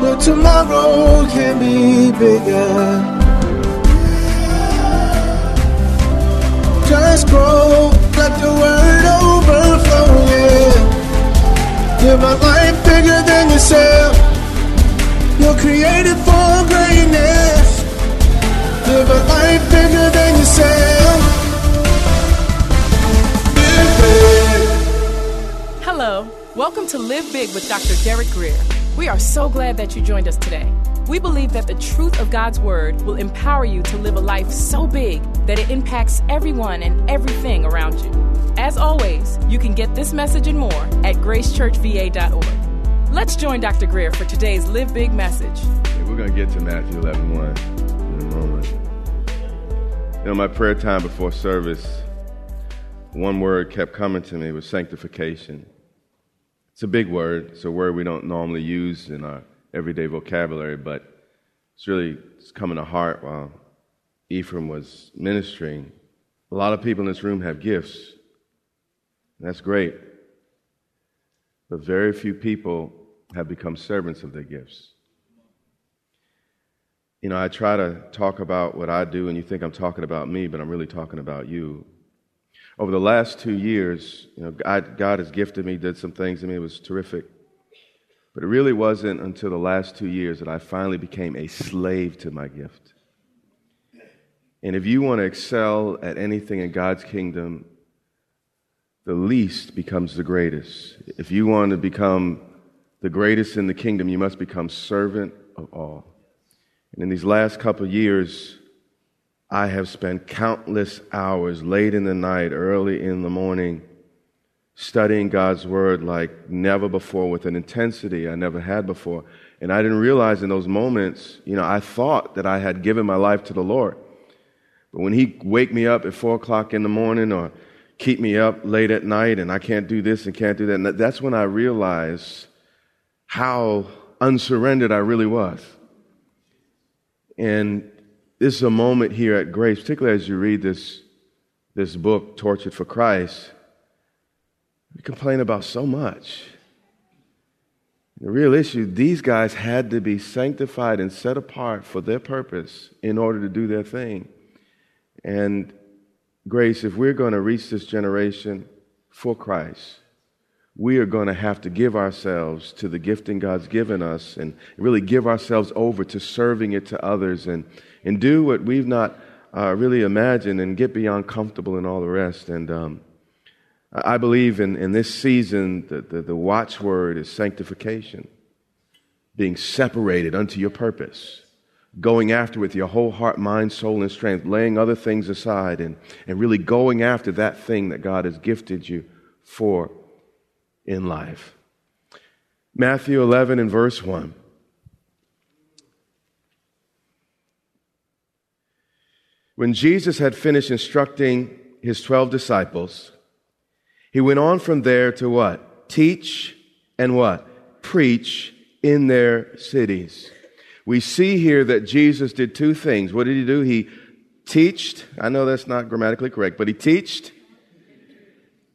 But tomorrow can be bigger. Just grow, let the word overflow, yeah. Live a life bigger than yourself. You're created for greatness. Live a life bigger than yourself. Hello, welcome to Live Big with Dr. Derek Greer. We are so glad that you joined us today. We believe that the truth of God's Word will empower you to live a life so big that it impacts everyone and everything around you. As always, you can get this message and more at GraceChurchVA.org. Let's join Dr. Greer for today's Live Big message. Hey, we're going to get to Matthew 11:1 in a moment. My prayer time before service, one word kept coming to me, was sanctification. It's a big word. It's a word we don't normally use in our everyday vocabulary, but it's coming to heart while Ephraim was ministering. A lot of people in this room have gifts. That's great. But very few people have become servants of their gifts. I try to talk about what I do, and you think I'm talking about me, but I'm really talking about you. Over the last 2 years, God has gifted me, did some things to me. It was terrific. But it really wasn't until the last 2 years that I finally became a slave to my gift. And if you want to excel at anything in God's kingdom, the least becomes the greatest. If you want to become the greatest in the kingdom, you must become servant of all. And in these last couple of years, I have spent countless hours, late in the night, early in the morning, studying God's Word like never before with an intensity I never had before. And I didn't realize in those moments, I thought that I had given my life to the Lord. But when He wake me up at 4 o'clock in the morning or keep me up late at night and I can't do this and can't do that, that's when I realized how unsurrendered I really was. And this is a moment here at Grace, particularly as you read this book, Tortured for Christ. We complain about so much. The real issue, these guys had to be sanctified and set apart for their purpose in order to do their thing. And Grace, if we're going to reach this generation for Christ, we are going to have to give ourselves to the gifting God's given us and really give ourselves over to serving it to others and do what we've not really imagined and get beyond comfortable and all the rest. And I believe in this season that the watchword is sanctification, being separated unto your purpose, going after with your whole heart, mind, soul, and strength, laying other things aside and really going after that thing that God has gifted you for in life. Matthew 11 and verse 1. When Jesus had finished instructing his 12 disciples, he went on from there to what? Teach and what? Preach in their cities. We see here that Jesus did two things. What did he do? He teached. I know that's not grammatically correct, but he teached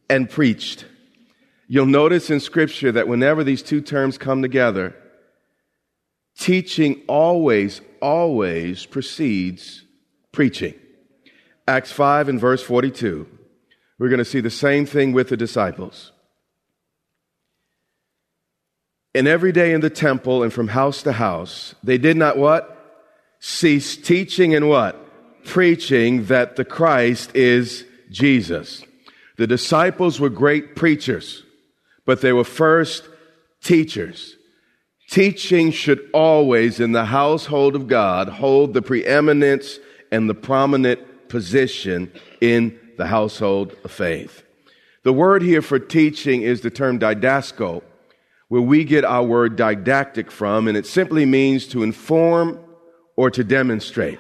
and preached. You'll notice in Scripture that whenever these two terms come together, teaching always precedes preaching. Acts 5 and verse 42. We're going to see the same thing with the disciples. And every day in the temple and from house to house, they did not what? Cease teaching and what? Preaching that the Christ is Jesus. The disciples were great preachers, but they were first teachers. Teaching should always, in the household of God, hold the preeminence and the prominent position in the household of faith. The word here for teaching is the term didasco, where we get our word didactic from, and it simply means to inform or to demonstrate.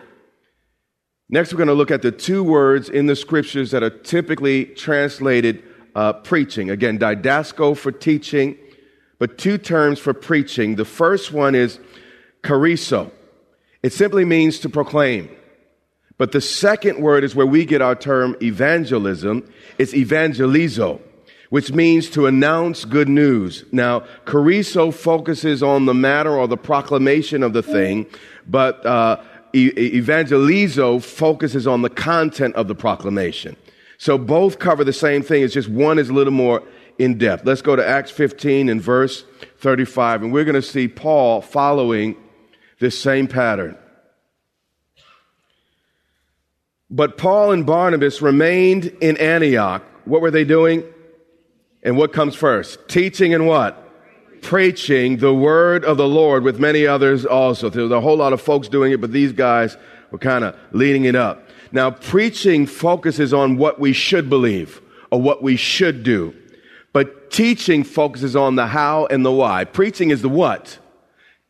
Next, we're going to look at the two words in the Scriptures that are typically translated preaching. Again, didasco for teaching, but two terms for preaching. The first one is charizo. It simply means to proclaim. But the second word is where we get our term evangelism. It's evangelizo, which means to announce good news. Now, charizo focuses on the matter or the proclamation of the thing, but evangelizo focuses on the content of the proclamation. So both cover the same thing. It's just one is a little more in depth. Let's go to Acts 15 and verse 35, and we're going to see Paul following this same pattern. But Paul and Barnabas remained in Antioch. What were they doing? And what comes first? Teaching and what? Preaching the word of the Lord with many others also. There was a whole lot of folks doing it, but these guys were kind of leading it up. Now, preaching focuses on what we should believe or what we should do, but teaching focuses on the how and the why. Preaching is the what.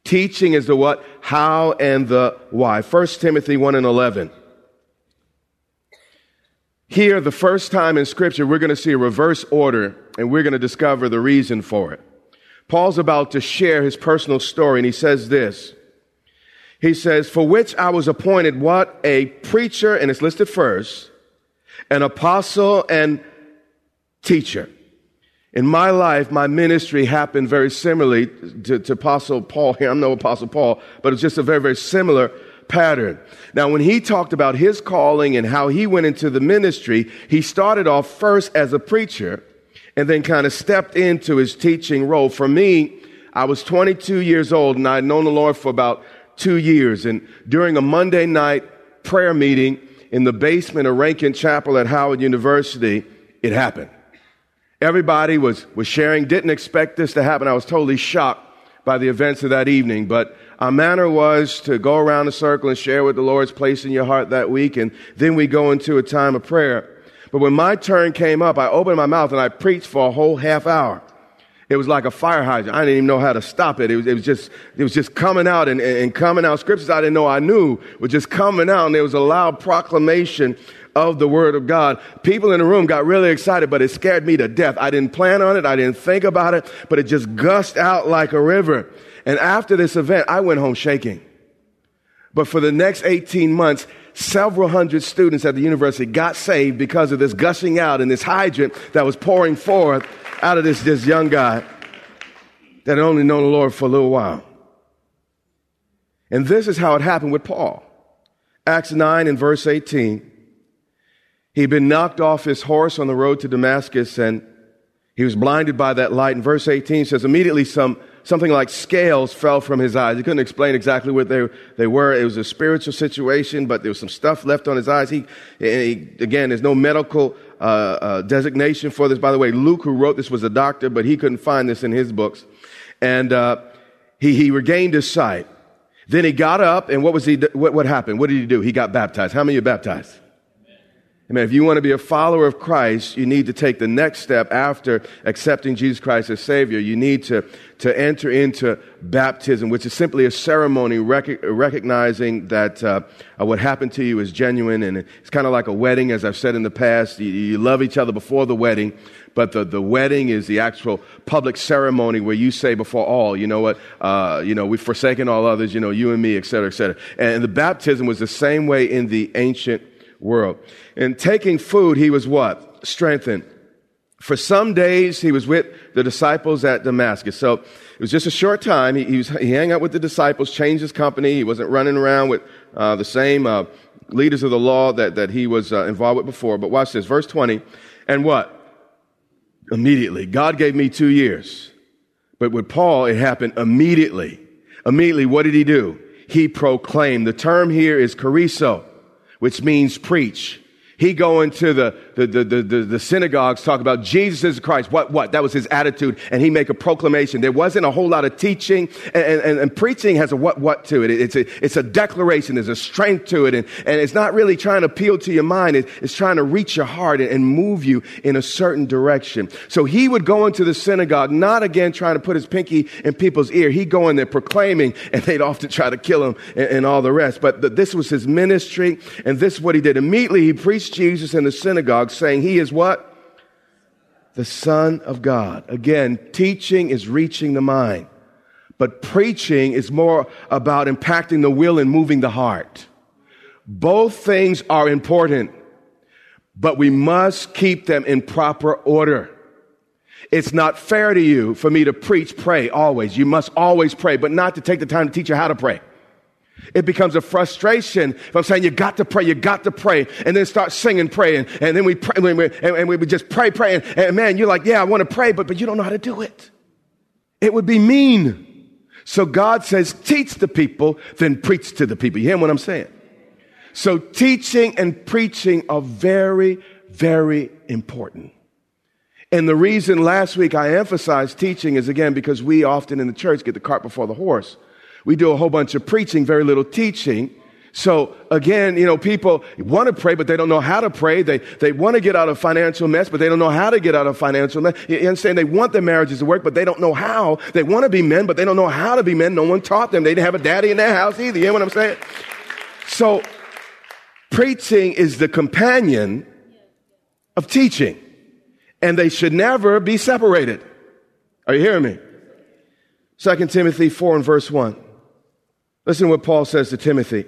Teaching is the what, how, and the why. 1 Timothy 1 and 11. Here, the first time in Scripture, we're going to see a reverse order, and we're going to discover the reason for it. Paul's about to share his personal story, and he says this. He says, for which I was appointed, what? A preacher, and it's listed first, an apostle and teacher. In my life, my ministry happened very similarly to Apostle Paul here. I'm no Apostle Paul, but it's just a very, very similar pattern. Now, when he talked about his calling and how he went into the ministry, he started off first as a preacher, and then kind of stepped into his teaching role. For me, I was 22 years old, and I had known the Lord for about 2 years. And during a Monday night prayer meeting in the basement of Rankin Chapel at Howard University, it happened. Everybody was sharing, didn't expect this to happen. I was totally shocked by the events of that evening. But our manner was to go around the circle and share what the Lord's placed in your heart that week, and then we go into a time of prayer. But when my turn came up, I opened my mouth and I preached for a whole half hour. It was like a fire hydrant. I didn't even know how to stop it. It was just coming out and coming out. Scriptures I didn't know I knew were just coming out, and there was a loud proclamation of the Word of God. People in the room got really excited, but it scared me to death. I didn't plan on it. I didn't think about it, but it just gushed out like a river. And after this event, I went home shaking. But for the next 18 months, several hundred students at the university got saved because of this gushing out and this hydrant that was pouring forth out of this young guy that had only known the Lord for a little while. And this is how it happened with Paul. Acts 9 and verse 18. He'd been knocked off his horse on the road to Damascus, and he was blinded by that light. And verse 18 says, immediately something like scales fell from his eyes. He couldn't explain exactly what they were. It was a spiritual situation, but there was some stuff left on his eyes. Again, there's no medical designation for this. By the way, Luke, who wrote this, was a doctor, but he couldn't find this in his books. And he regained his sight. Then he got up, and what happened? What did he do? He got baptized. How many are baptized? Amen. If you want to be a follower of Christ, you need to take the next step after accepting Jesus Christ as Savior. You need to enter into baptism, which is simply a ceremony recognizing that what happened to you is genuine. And it's kind of like a wedding, as I've said in the past. You love each other before the wedding, but the wedding is the actual public ceremony where you say before all, you know what, we've forsaken all others, you know, you and me, et cetera, et cetera. And the baptism was the same way in the ancient world. And taking food, he was what? Strengthened. For some days, he was with the disciples at Damascus. So it was just a short time. He hung out with the disciples, changed his company. He wasn't running around with the same leaders of the law that he was involved with before. But watch this, verse 20. And what? Immediately. God gave me 2 years. But with Paul, it happened immediately. Immediately, what did he do? He proclaimed. The term here is chariso, which means preach. He go into the synagogues, talk about Jesus is Christ. What? That was his attitude. And he make a proclamation. There wasn't a whole lot of teaching. And preaching has a what to it. It's a declaration. There's a strength to it. And it's not really trying to appeal to your mind. It's trying to reach your heart and move you in a certain direction. So he would go into the synagogue, not again trying to put his pinky in people's ear. He'd go in there proclaiming, and they'd often try to kill him and all the rest. But this was his ministry, and this is what he did. Immediately he preached Jesus in the synagogue, saying he is what? The Son of God. Again, teaching is reaching the mind, but preaching is more about impacting the will and moving the heart. Both things are important, but we must keep them in proper order. It's not fair to you for me to preach, pray always. You must always pray, but not to take the time to teach you how to pray. It becomes a frustration if I'm saying you got to pray, and then start singing praying, and then we pray, and we would just pray, and man, you're like, yeah, I want to pray, but you don't know how to do it. It would be mean. So God says, teach the people, then preach to the people. You hear what I'm saying? So teaching and preaching are very, very important. And the reason last week I emphasized teaching is, again, because we often in the church get the cart before the horse. We do a whole bunch of preaching, very little teaching. So again, you know, people want to pray, but they don't know how to pray. They want to get out of financial mess, but they don't know how to get out of financial mess. You understand? They want their marriages to work, but they don't know how. They want to be men, but they don't know how to be men. No one taught them. They didn't have a daddy in their house either. You know what I'm saying? So preaching is the companion of teaching, and they should never be separated. Are you hearing me? 2 Timothy 4 and verse 1. Listen to what Paul says to Timothy.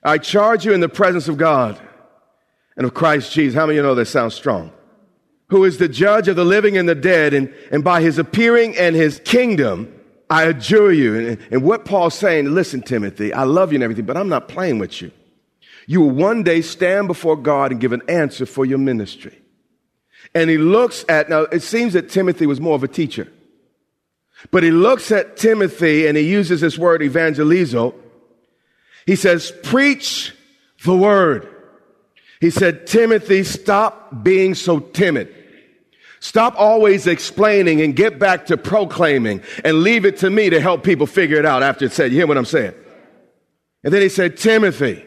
I charge you in the presence of God and of Christ Jesus. How many of you know that sounds strong? Who is the judge of the living and the dead, and by his appearing and his kingdom, I adjure you. And what Paul's saying, listen, Timothy, I love you and everything, but I'm not playing with you. You will one day stand before God and give an answer for your ministry. And he looks at, now it seems that Timothy was more of a teacher. But he looks at Timothy and he uses this word evangelizo. He says, preach the word. He said, Timothy, stop being so timid. Stop always explaining and get back to proclaiming, and leave it to me to help people figure it out after it's said. You hear what I'm saying? And then he said, Timothy,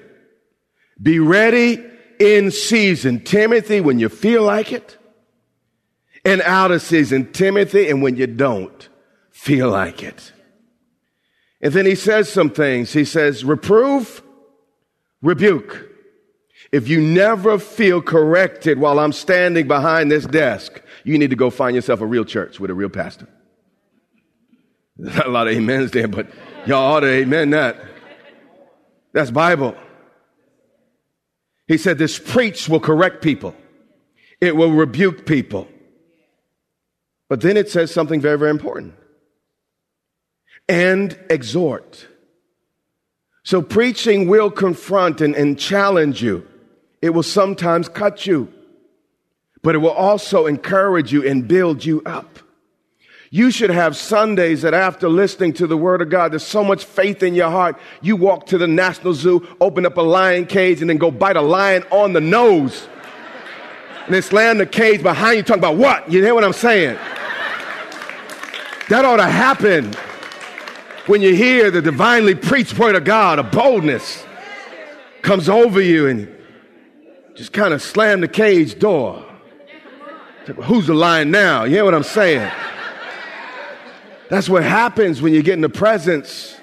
be ready in season. Timothy, when you feel like it, and out of season. Timothy, and when you don't feel like it. And then he says some things. He says, reprove, rebuke. If you never feel corrected while I'm standing behind this desk, you need to go find yourself a real church with a real pastor. There's not a lot of amens there, but y'all ought to amen that. That's Bible. He said, this preach will correct people. It will rebuke people. But then it says something very, very important. And exhort. So preaching will confront and challenge you. It will sometimes cut you, but it will also encourage you and build you up. You should have Sundays that after listening to the Word of God, there's so much faith in your heart, you walk to the National Zoo, open up a lion cage, and then go bite a lion on the nose, and then slam the cage behind you, talking about what? You hear what I'm saying? That ought to happen. When you hear the divinely preached word of God, a boldness comes over you, and just kind of slammed the cage door. Who's the lion now? You hear what I'm saying? That's what happens when you get in the presence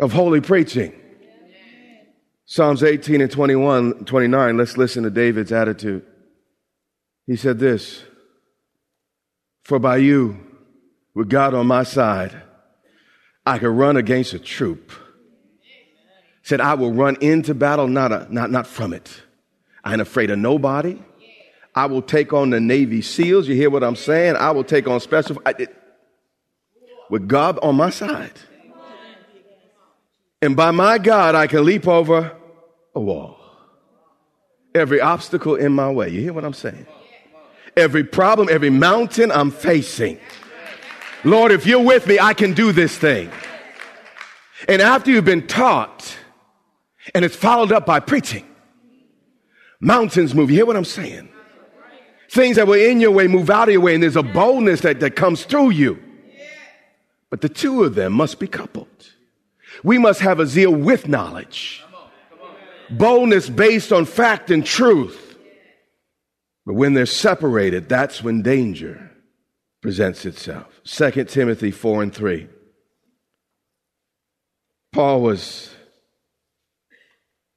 of holy preaching. Psalms 18 and 21, 29, let's listen to David's attitude. He said this, "For by you, with God on my side, I could run against a troop." He said, "I will run into battle, not from it. I ain't afraid of nobody. I will take on the Navy SEALs." You hear what I'm saying? I will take on special. With God on my side. And by my God, I can leap over a wall. Every obstacle in my way. You hear what I'm saying? Every problem, every mountain I'm facing. Lord, if you're with me, I can do this thing. And after you've been taught, and it's followed up by preaching, mountains move. You hear what I'm saying? Things that were in your way move out of your way, and there's a boldness that comes through you. But the two of them must be coupled. We must have a zeal with knowledge. Boldness based on fact and truth. But when they're separated, that's when danger presents itself. 2 Timothy 4 and 3. Paul was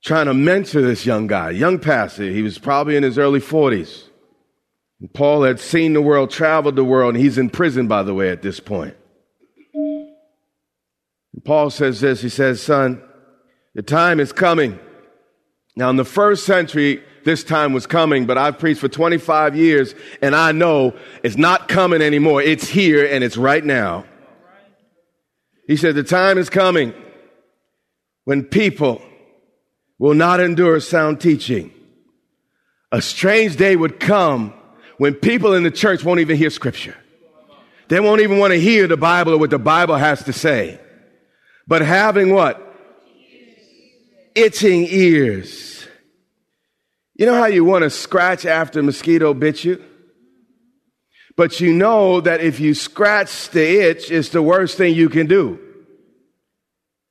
trying to mentor this young guy, young pastor. He was probably in his early 40s. And Paul had seen the world, traveled the world, and he's in prison, by the way, at this point. And Paul says this, he says, "Son, the time is coming." Now, in the first century, this time was coming, but I've preached for 25 years, and I know it's not coming anymore. It's here, and it's right now. He said, "The time is coming when people will not endure sound teaching. A strange day would come when people in the church won't even hear Scripture. They won't even want to hear the Bible or what the Bible has to say. But having what? Itching ears." You know how you want to scratch after a mosquito bit you? But you know that if you scratch the itch, it's the worst thing you can do.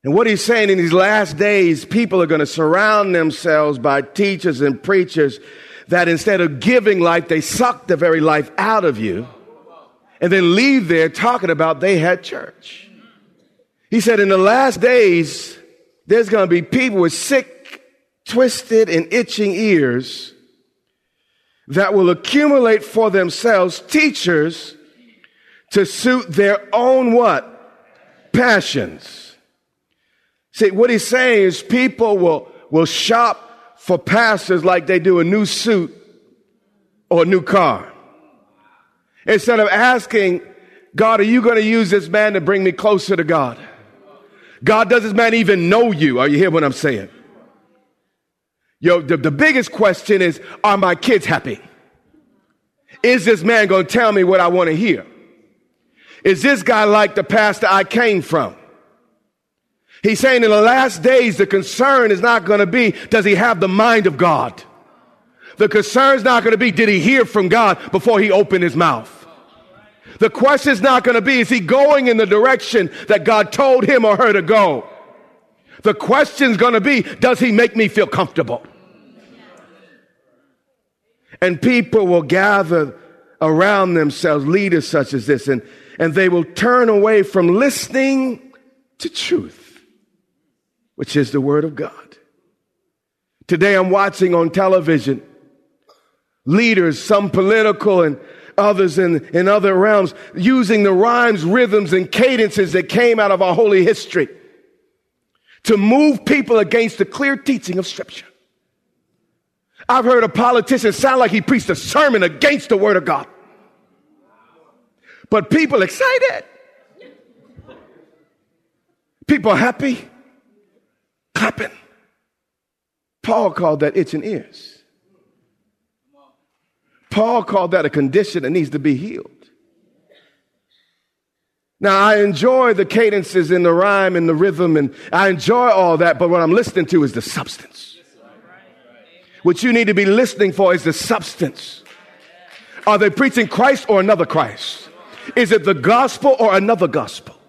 And what he's saying in these last days, people are going to surround themselves by teachers and preachers that instead of giving life, they suck the very life out of you and then leave there talking about they had church. He said in the last days, there's going to be people with sick, twisted, and itching ears that will accumulate for themselves teachers to suit their own what? Passions. See, what he's saying is people will shop for pastors like they do a new suit or a new car. Instead of asking, "God, are you going to use this man to bring me closer to God? God, does this man even know you?" Are you hearing what I'm saying? Yo, the biggest question is, are my kids happy? Is this man going to tell me what I want to hear? Is this guy like the pastor I came from? He's saying in the last days, the concern is not going to be, does he have the mind of God? The concern is not going to be, did he hear from God before he opened his mouth? The question is not going to be, is he going in the direction that God told him or her to go? The question is going to be, does he make me feel comfortable? And people will gather around themselves, leaders such as this, and they will turn away from listening to truth, which is the Word of God. Today I'm watching on television leaders, some political and others in other realms, using the rhymes, rhythms, and cadences that came out of our holy history to move people against the clear teaching of Scripture. I've heard a politician sound like he preached a sermon against the Word of God. But people excited. People happy. Clapping. Paul called that itching ears. Paul called that a condition that needs to be healed. Now, I enjoy the cadences and the rhyme and the rhythm, and I enjoy all that, but what I'm listening to is the substance. What you need to be listening for is the substance. Are they preaching Christ or another Christ? Is it the gospel or another gospel?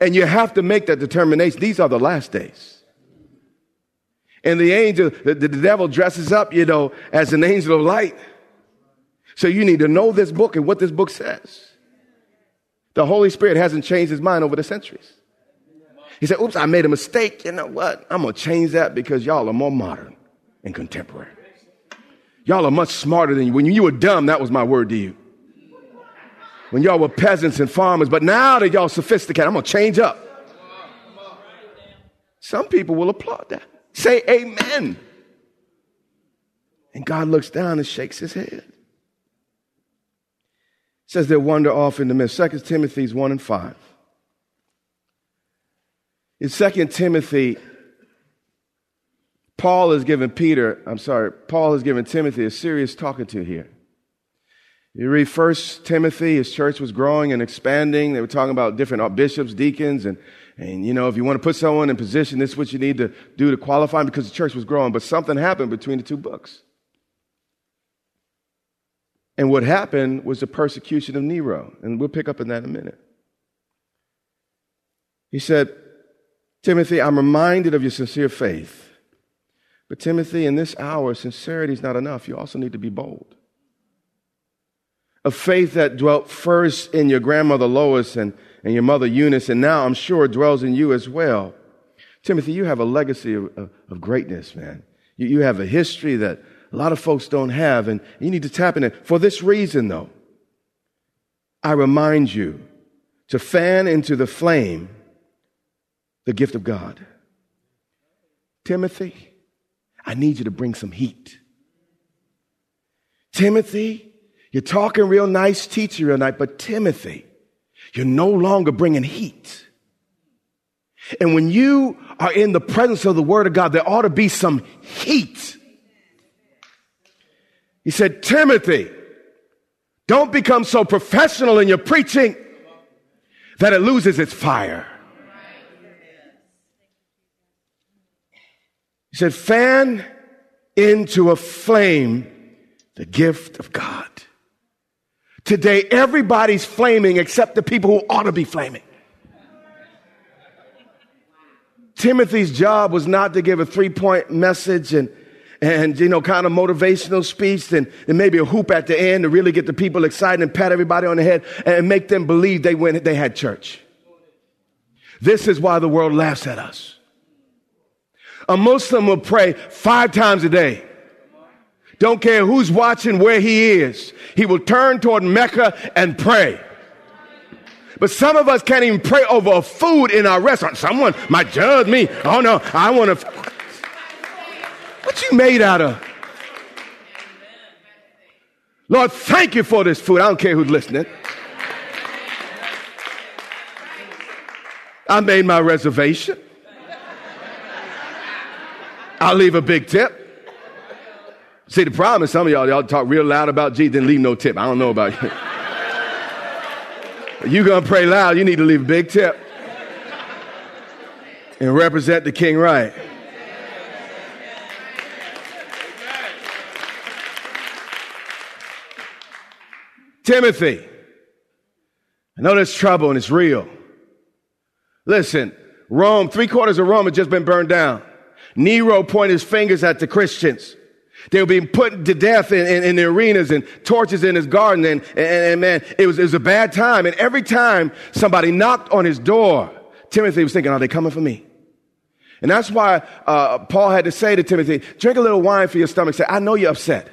And you have to make that determination. These are the last days. And the angel, the devil dresses up, you know, as an angel of light. So you need to know this book and what this book says. The Holy Spirit hasn't changed his mind over the centuries. He said, oops, I made a mistake. You know what? I'm going to change that because y'all are more modern and contemporary. Y'all are much smarter than you. When you were dumb, that was my word to you. When y'all were peasants and farmers, but now that y'all sophisticated, I'm going to change up. Some people will applaud that. Say amen. And God looks down and shakes his head. It says they wander off in the midst. 2 Timothy 1 and 5. In 2 Timothy, Paul is giving Timothy a serious talking to here. You read 1 Timothy, his church was growing and expanding. They were talking about different bishops, deacons, and you know, if you want to put someone in position, this is what you need to do to qualify them, because the church was growing. But something happened between the two books. And what happened was the persecution of Nero. And we'll pick up on that in a minute. He said, Timothy, I'm reminded of your sincere faith. But Timothy, in this hour, sincerity is not enough. You also need to be bold. A faith that dwelt first in your grandmother Lois and your mother Eunice, and now I'm sure dwells in you as well. Timothy, you have a legacy of greatness, man. You have a history that a lot of folks don't have, and you need to tap into it. For this reason, though, I remind you to fan into the flame the gift of God. Timothy, I need you to bring some heat. Timothy, you're talking real nice, teaching real nice, but Timothy, you're no longer bringing heat. And when you are in the presence of the Word of God, there ought to be some heat. He said, Timothy, don't become so professional in your preaching that it loses its fire. He said, fan into a flame the gift of God. Today, everybody's flaming except the people who ought to be flaming. Timothy's job was not to give a three-point message and you know, kind of motivational speech and maybe a hoop at the end to really get the people excited and pat everybody on the head and make them believe they had church. This is why the world laughs at us. A Muslim will pray 5 times a day. Don't care who's watching, where he is. He will turn toward Mecca and pray. But some of us can't even pray over food in our restaurant. Someone might judge me. Oh, no, I want to. What you made out of? Lord, thank you for this food. I don't care who's listening. I made my reservation. I'll leave a big tip. See, the problem is some of y'all talk real loud about Jesus, didn't leave no tip. I don't know about you. You're going to pray loud, you need to leave a big tip and represent the king right. Timothy, I know there's trouble and it's real. Listen, Rome, 3/4 of Rome had just been burned down. Nero pointed his fingers at the Christians. They were being put to death in the arenas and torches in his garden. And man, it was a bad time. And every time somebody knocked on his door, Timothy was thinking, are they coming for me? And that's why Paul had to say to Timothy, drink a little wine for your stomach. Say, I know you're upset.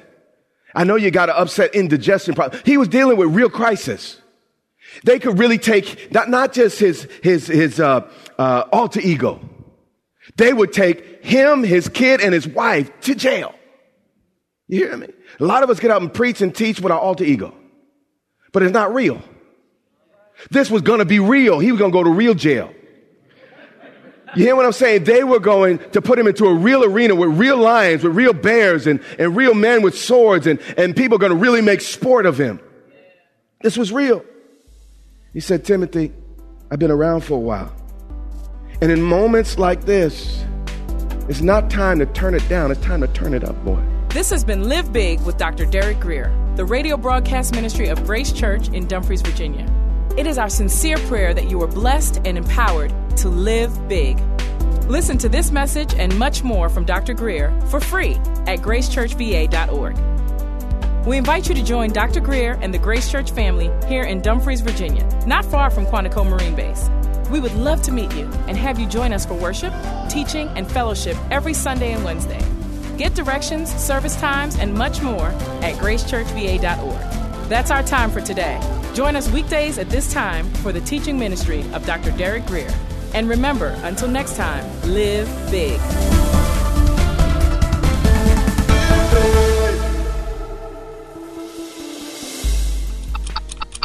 I know you got an upset indigestion problem. He was dealing with real crisis. They could really take, not just his alter ego. They would take him, his kid, and his wife to jail. You hear me? A lot of us get out and preach and teach with our alter ego, but it's not real. This was going to be real. He was going to go to real jail. You hear what I'm saying? They were going to put him into a real arena with real lions, with real bears, and real men with swords, and people are going to really make sport of him. This was real. He said, Timothy, I've been around for a while. And in moments like this, it's not time to turn it down. It's time to turn it up, boy. This has been Live Big with Dr. Derek Greer, the radio broadcast ministry of Grace Church in Dumfries, Virginia. It is our sincere prayer that you are blessed and empowered to live big. Listen to this message and much more from Dr. Greer for free at GraceChurchVA.org. We invite you to join Dr. Greer and the Grace Church family here in Dumfries, Virginia, not far from Quantico Marine Base. We would love to meet you and have you join us for worship, teaching, and fellowship every Sunday and Wednesday. Get directions, service times, and much more at GraceChurchVA.org. That's our time for today. Join us weekdays at this time for the teaching ministry of Dr. Derek Greer. And remember, until next time, live big.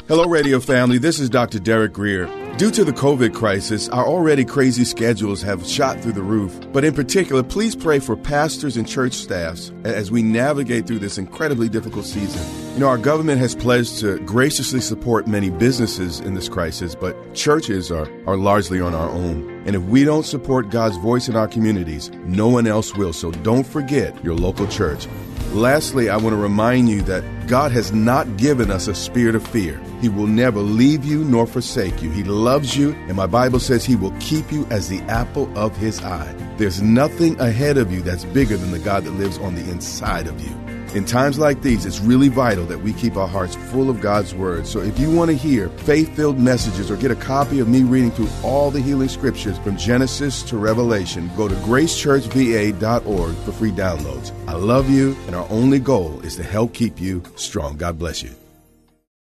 Hello, radio family. This is Dr. Derek Greer. Due to the COVID crisis, our already crazy schedules have shot through the roof. But in particular, please pray for pastors and church staffs as we navigate through this incredibly difficult season. You know, our government has pledged to graciously support many businesses in this crisis, but churches are largely on our own. And if we don't support God's voice in our communities, no one else will. So don't forget your local church. Lastly, I want to remind you that God has not given us a spirit of fear. He will never leave you nor forsake you. He loves you, and my Bible says He will keep you as the apple of His eye. There's nothing ahead of you that's bigger than the God that lives on the inside of you. In times like these, it's really vital that we keep our hearts full of God's Word. So if you want to hear faith-filled messages or get a copy of me reading through all the healing scriptures from Genesis to Revelation, go to GraceChurchVA.org for free downloads. I love you, and our only goal is to help keep you strong. God bless you.